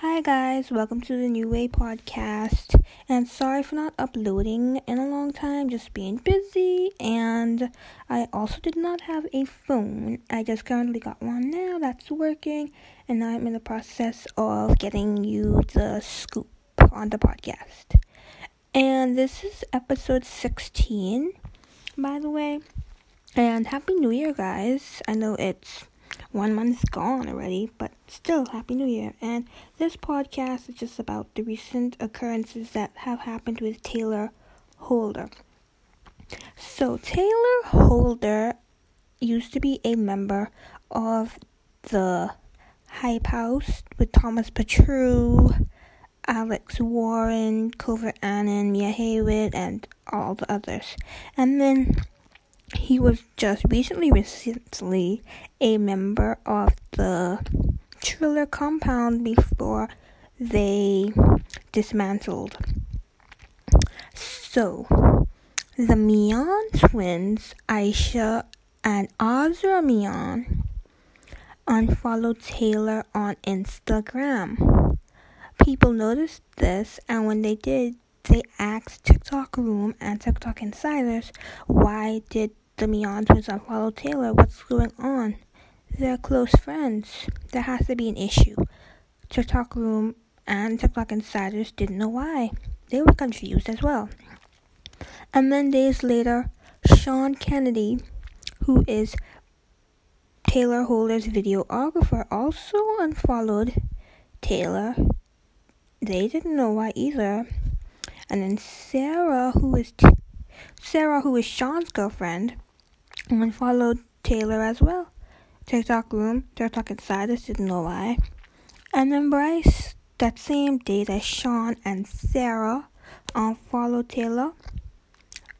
Hi guys, welcome to the New Way podcast, and sorry for not uploading in a long time, just being busy, and I also did not have a phone. I just currently got one now that's working, and I'm in the process of getting you the scoop on the podcast. And this is episode 16, by the way, and Happy New Year guys. I know it's 1 month's gone already, but still, Happy New Year. And this podcast is just about the recent occurrences that have happened with Tayler Holder. So, Tayler Holder used to be a member of the Hype House with Thomas Petrou, Alex Warren, Kouvr Annon, Mia Hayward, and all the others. And then he was just recently a member of the Triller compound before they dismantled. So, the Mian twins, Aisha and Azra Mian, unfollowed Tayler on Instagram. People noticed this, and when they did, they asked TikTok Room and TikTok Insiders, why did the Mian twins unfollow Tayler? What's going on? They're close friends. There has to be an issue. TikTok Room and TikTok Insiders didn't know why. They were confused as well. And then days later, Sean Kennedy, who is Tayler Holder's videographer, also unfollowed Tayler. They didn't know why either. And then Sarah, who is Sean's girlfriend, unfollowed Tayler as well. TikTok Room, TikTok Insiders didn't know why. And then Bryce, that same day that Sean and Sarah unfollowed Tayler,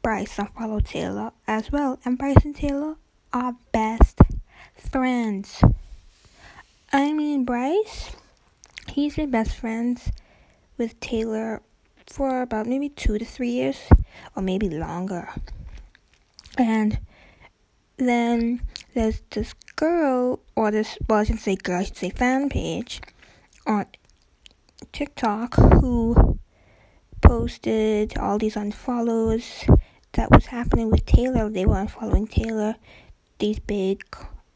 Bryce unfollowed Tayler as well. And Bryce and Tayler are best friends. I mean, Bryce, he's been best friends with Tayler for about maybe 2 to 3 years, or maybe longer. And then there's this girl, or this, well, I shouldn't say girl, I should say fan page on TikTok, who posted all these unfollows that was happening with Tayler. They were unfollowing Tayler, these big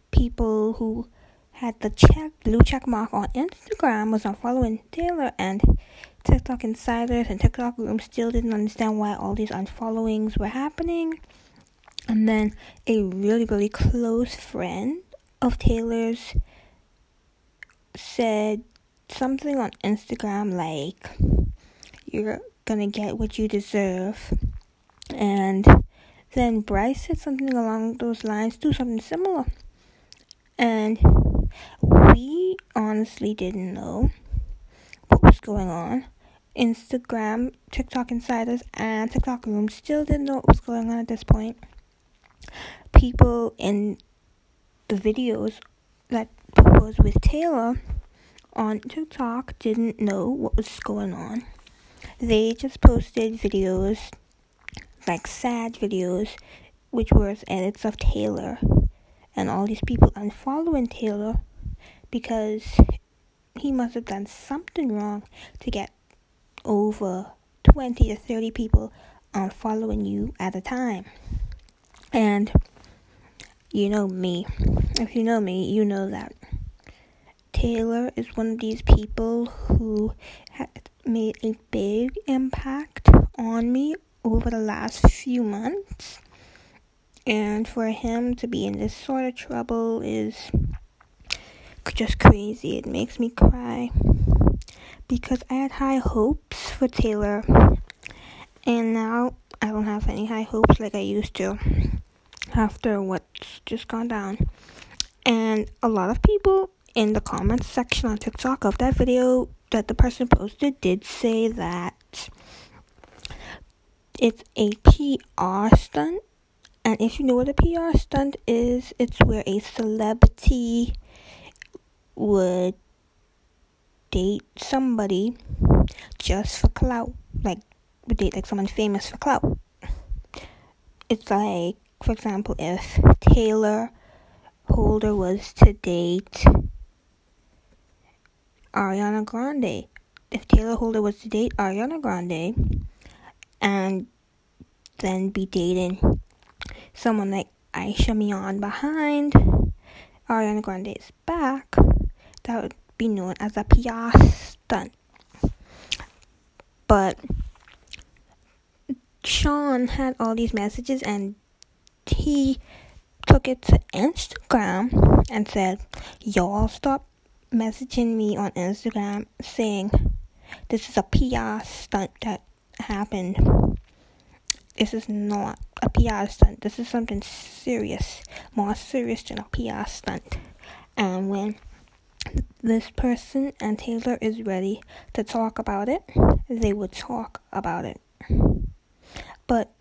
people who had the blue check mark on Instagram was unfollowing Tayler, and TikTok Insiders and TikTok Room still didn't understand why all these unfollowings were happening. And then a really, really close friend of Tayler's said something on Instagram like, "You're gonna get what you deserve." And then Bryce said something along those lines, do something similar. And we honestly didn't know what was going on. Instagram, TikTok Insiders, and TikTok Room still didn't know what was going on at this point. People in the videos that was with Tayler on TikTok didn't know what was going on. They just posted videos, like sad videos, which were edits of Tayler, and all these people unfollowing Tayler because he must have done something wrong to get over 20 to 30 people unfollowing you at a time. And you know me. If you know me, you know that Tayler is one of these people who had made a big impact on me over the last few months. And for him to be in this sort of trouble is just crazy. It makes me cry, because I had high hopes for Tayler, and now I don't have any high hopes like I used to after what's just gone down. And a lot of people in the comments section on TikTok of that video that the person posted did say that it's a PR stunt. And if you know what a PR stunt is, it's where a celebrity would date somebody just for clout. Like, would date like someone famous for clout. It's like, for example, if Tayler Holder was to date Ariana Grande. If Tayler Holder was to date Ariana Grande and then be dating someone like Aisha Mian behind Ariana Grande's back, that would be known as a PR stunt. But Sean had all these messages and he took it to Instagram and said, y'all stop messaging me on Instagram saying this is a PR stunt that happened. This is not a PR stunt. This is something serious, more serious than a PR stunt. And when this person and Tayler is ready to talk about it, they would talk about it. But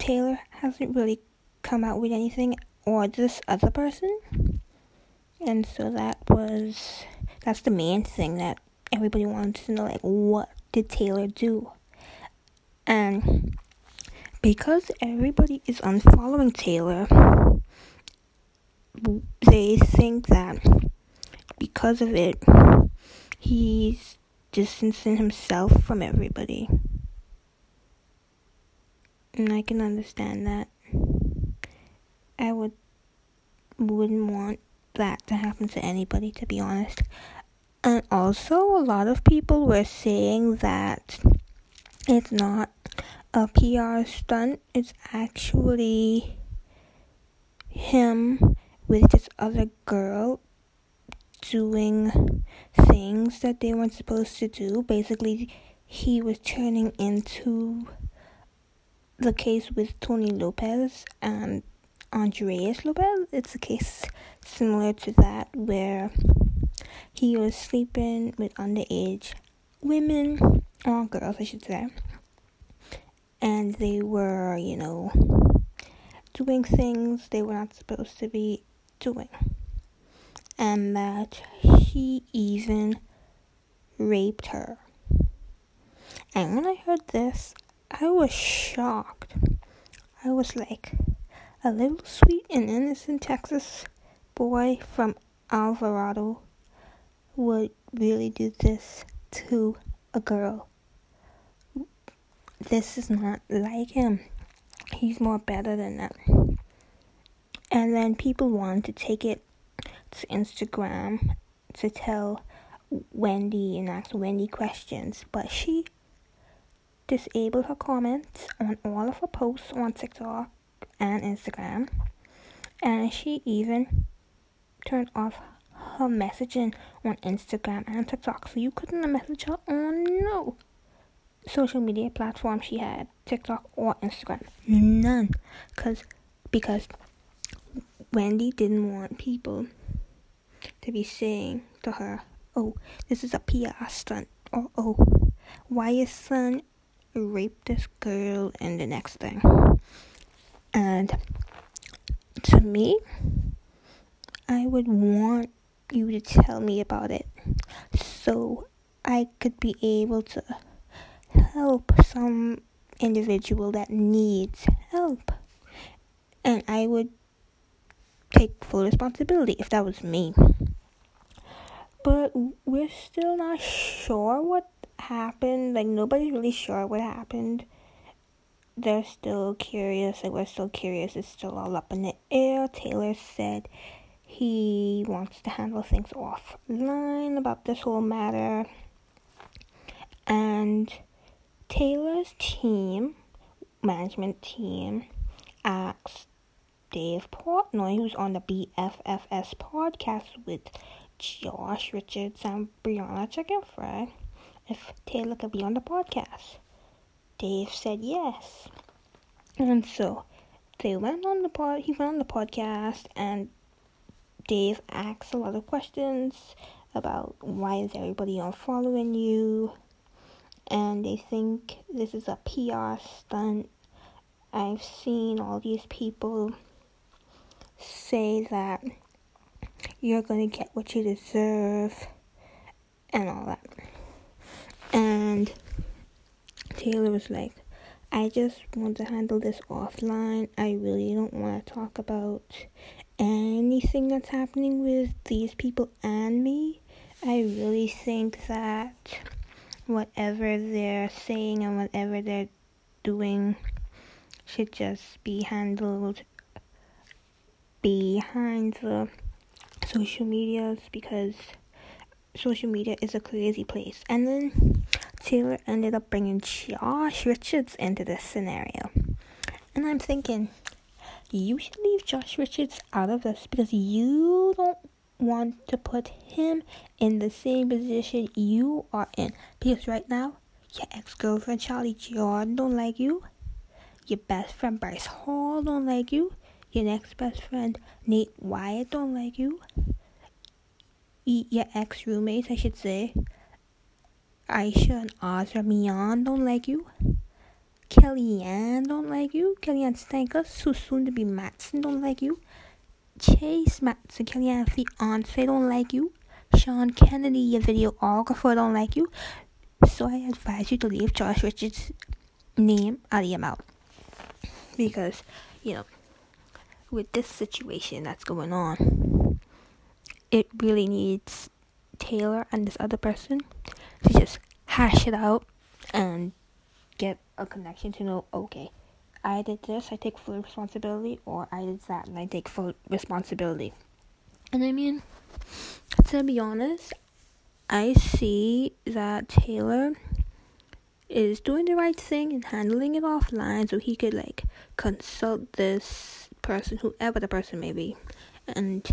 Tayler hasn't really come out with anything, or this other person. And so that's the main thing that everybody wants to know, like, what did Tayler do? And because everybody is unfollowing Tayler, they think that because of it, he's distancing himself from everybody. And I can understand that. I wouldn't want that to happen to anybody, to be honest. And also, a lot of people were saying that it's not a PR stunt. It's actually him with this other girl doing things that they weren't supposed to do. Basically, he was turning into the case with Tony Lopez and Andreas Lobel. It's a case similar to that where he was sleeping with underage women, or girls I should say, and they were, doing things they were not supposed to be doing, and that he even raped her. And when I heard this, I was shocked. I was like, a little sweet and innocent Texas boy from Alvarado would really do this to a girl. This is not like him. He's more better than that. And then people wanted to take it to Instagram to tell Wendy and ask Wendy questions, but she disabled her comments on all of her posts on TikTok and Instagram, and she even turned off her messaging on Instagram and TikTok, so you couldn't message her on no social media platform she had, TikTok or Instagram, none, because Wendy didn't want people to be saying to her, oh, this is a PR stunt, or oh, why your son raped this girl, and the next thing. And to me, I would want you to tell me about it so I could be able to help some individual that needs help. And I would take full responsibility if that was me. But we're still not sure what happened. Like, nobody's really sure what happened. They're still curious, and we're still curious. It's still all up in the air. Tayler said he wants to handle things offline about this whole matter. And Taylor's team, management team, asked Dave Portnoy, who's on the BFFS podcast with Josh Richards and Brianna Chicken Fry, if Tayler could be on the podcast. Dave said yes, and so they went on the pod. He went on the podcast, and Dave asked a lot of questions about why is everybody unfollowing you, and they think this is a PR stunt. I've seen all these people say that you're gonna get what you deserve, and all that, and Tayler was like, I just want to handle this offline. I really don't want to talk about anything that's happening with these people and me. I really think that whatever they're saying and whatever they're doing should just be handled behind the social medias, because social media is a crazy place. And then Tayler ended up bringing Josh Richards into this scenario. And I'm thinking, you should leave Josh Richards out of this, because you don't want to put him in the same position you are in. Because right now, your ex-girlfriend Charly Jordan don't like you. Your best friend Bryce Hall don't like you. Your next best friend Nate Wyatt don't like you. Your ex-roommates, I should say, Aisha and Azra Mian don't like you. Kellyanne don't like you. Kellyanne Stankis, who's soon to be Mattson, don't like you. Chase Mattson, Kellyanne's fiance, don't like you. Sean Kennedy, your videographer, don't like you. So I advise you to leave Josh Richards' name out of your mouth. Because, you know, with this situation that's going on, it really needs Tayler and this other person to just hash it out and get a connection to know, okay, I did this, I take full responsibility, or I did that and I take full responsibility. And I mean, to be honest, I see that Tayler is doing the right thing and handling it offline so he could like consult this person, whoever the person may be, and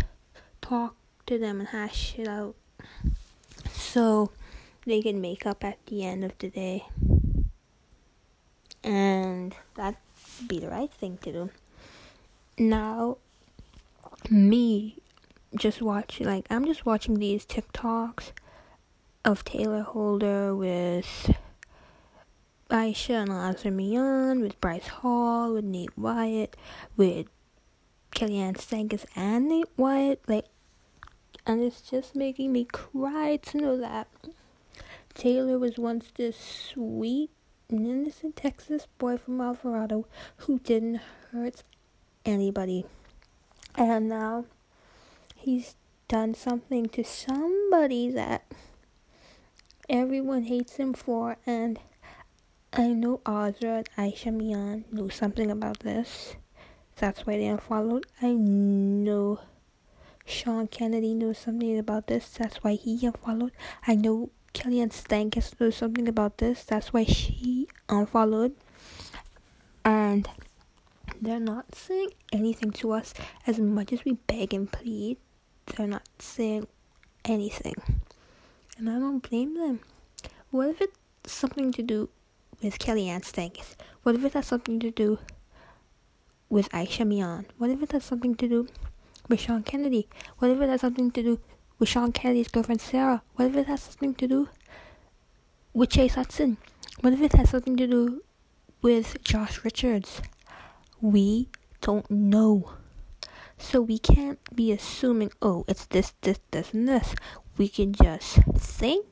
talk to them and hash it out so they can make up at the end of the day. And that'd be the right thing to do. Now, me just watching, like, I'm just watching these TikToks of Tayler Holder with Aisha and Lazar Mian, with Bryce Hall, with Nate Wyatt, with Kellyanne Stankis and Nate Wyatt, like, and it's just making me cry to know that Tayler was once this sweet, an innocent Texas boy from Alvarado who didn't hurt anybody, and now he's done something to somebody that everyone hates him for. And I know Azra and Aisha Mian knew something about this, that's why they unfollowed. I know Sean Kennedy knew something about this, that's why he unfollowed. I know Kellyanne Stankis knew something about this, that's why she unfollowed. And they're not saying anything to us as much as we beg and plead. They're not saying anything, and I don't blame them. What if it's something to do with Kellyanne Stankis? What if it has something to do with Aisha Mian? What if it has something to do with Sean Kennedy? What if it has something to do with Sean Kennedy's girlfriend Sarah? What if it has something to do with Chase Hudson? What if it has something to do with Josh Richards? We don't know. So we can't be assuming, oh, it's this, this, this, and this. We can just think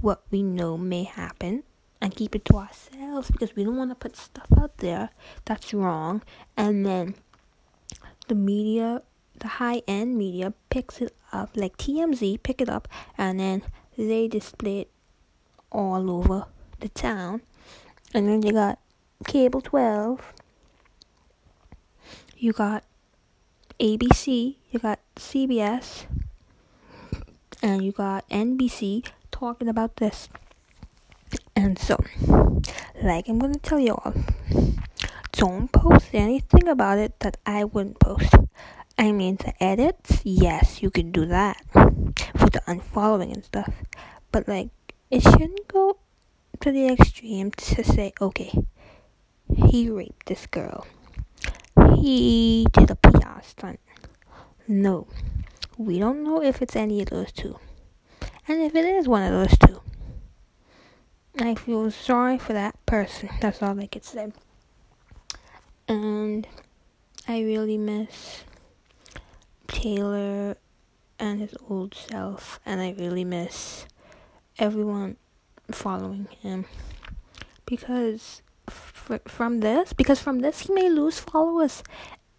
what we know may happen and keep it to ourselves, because we don't want to put stuff out there that's wrong. And then the media, the high-end media, picks it up, like TMZ pick it up, and then they display it all over the town. And then you got Cable 12, you got ABC, you got CBS, and you got NBC talking about this. And so, like, I'm gonna tell you all, don't post anything about it that I wouldn't post. I mean, the edits, yes, you can do that with the unfollowing and stuff, but like, it shouldn't go to the extreme to say, okay, he raped this girl, he did a PR stunt. No, we don't know if it's any of those two, and if it is one of those two, I feel sorry for that person. That's all I could say. And I really miss Tayler and his old self, and I really miss everyone following him, because from this he may lose followers.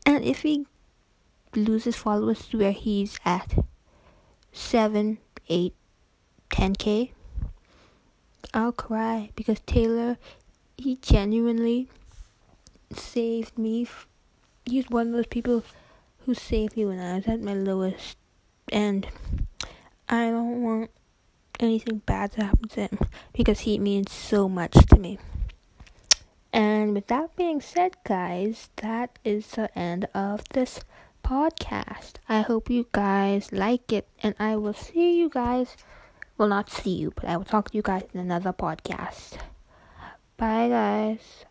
And if he loses followers to where he's at 7 $10K, I'll cry, because Tayler, he genuinely saved me. He's one of those people who saved me when I was at my lowest, and I don't want anything bad to happen to him, because he means so much to me. And with that being said, guys, that is the end of this podcast. I hope you guys like it, and I will see you guys, well, not see you, but I will talk to you guys in another podcast. Bye, guys.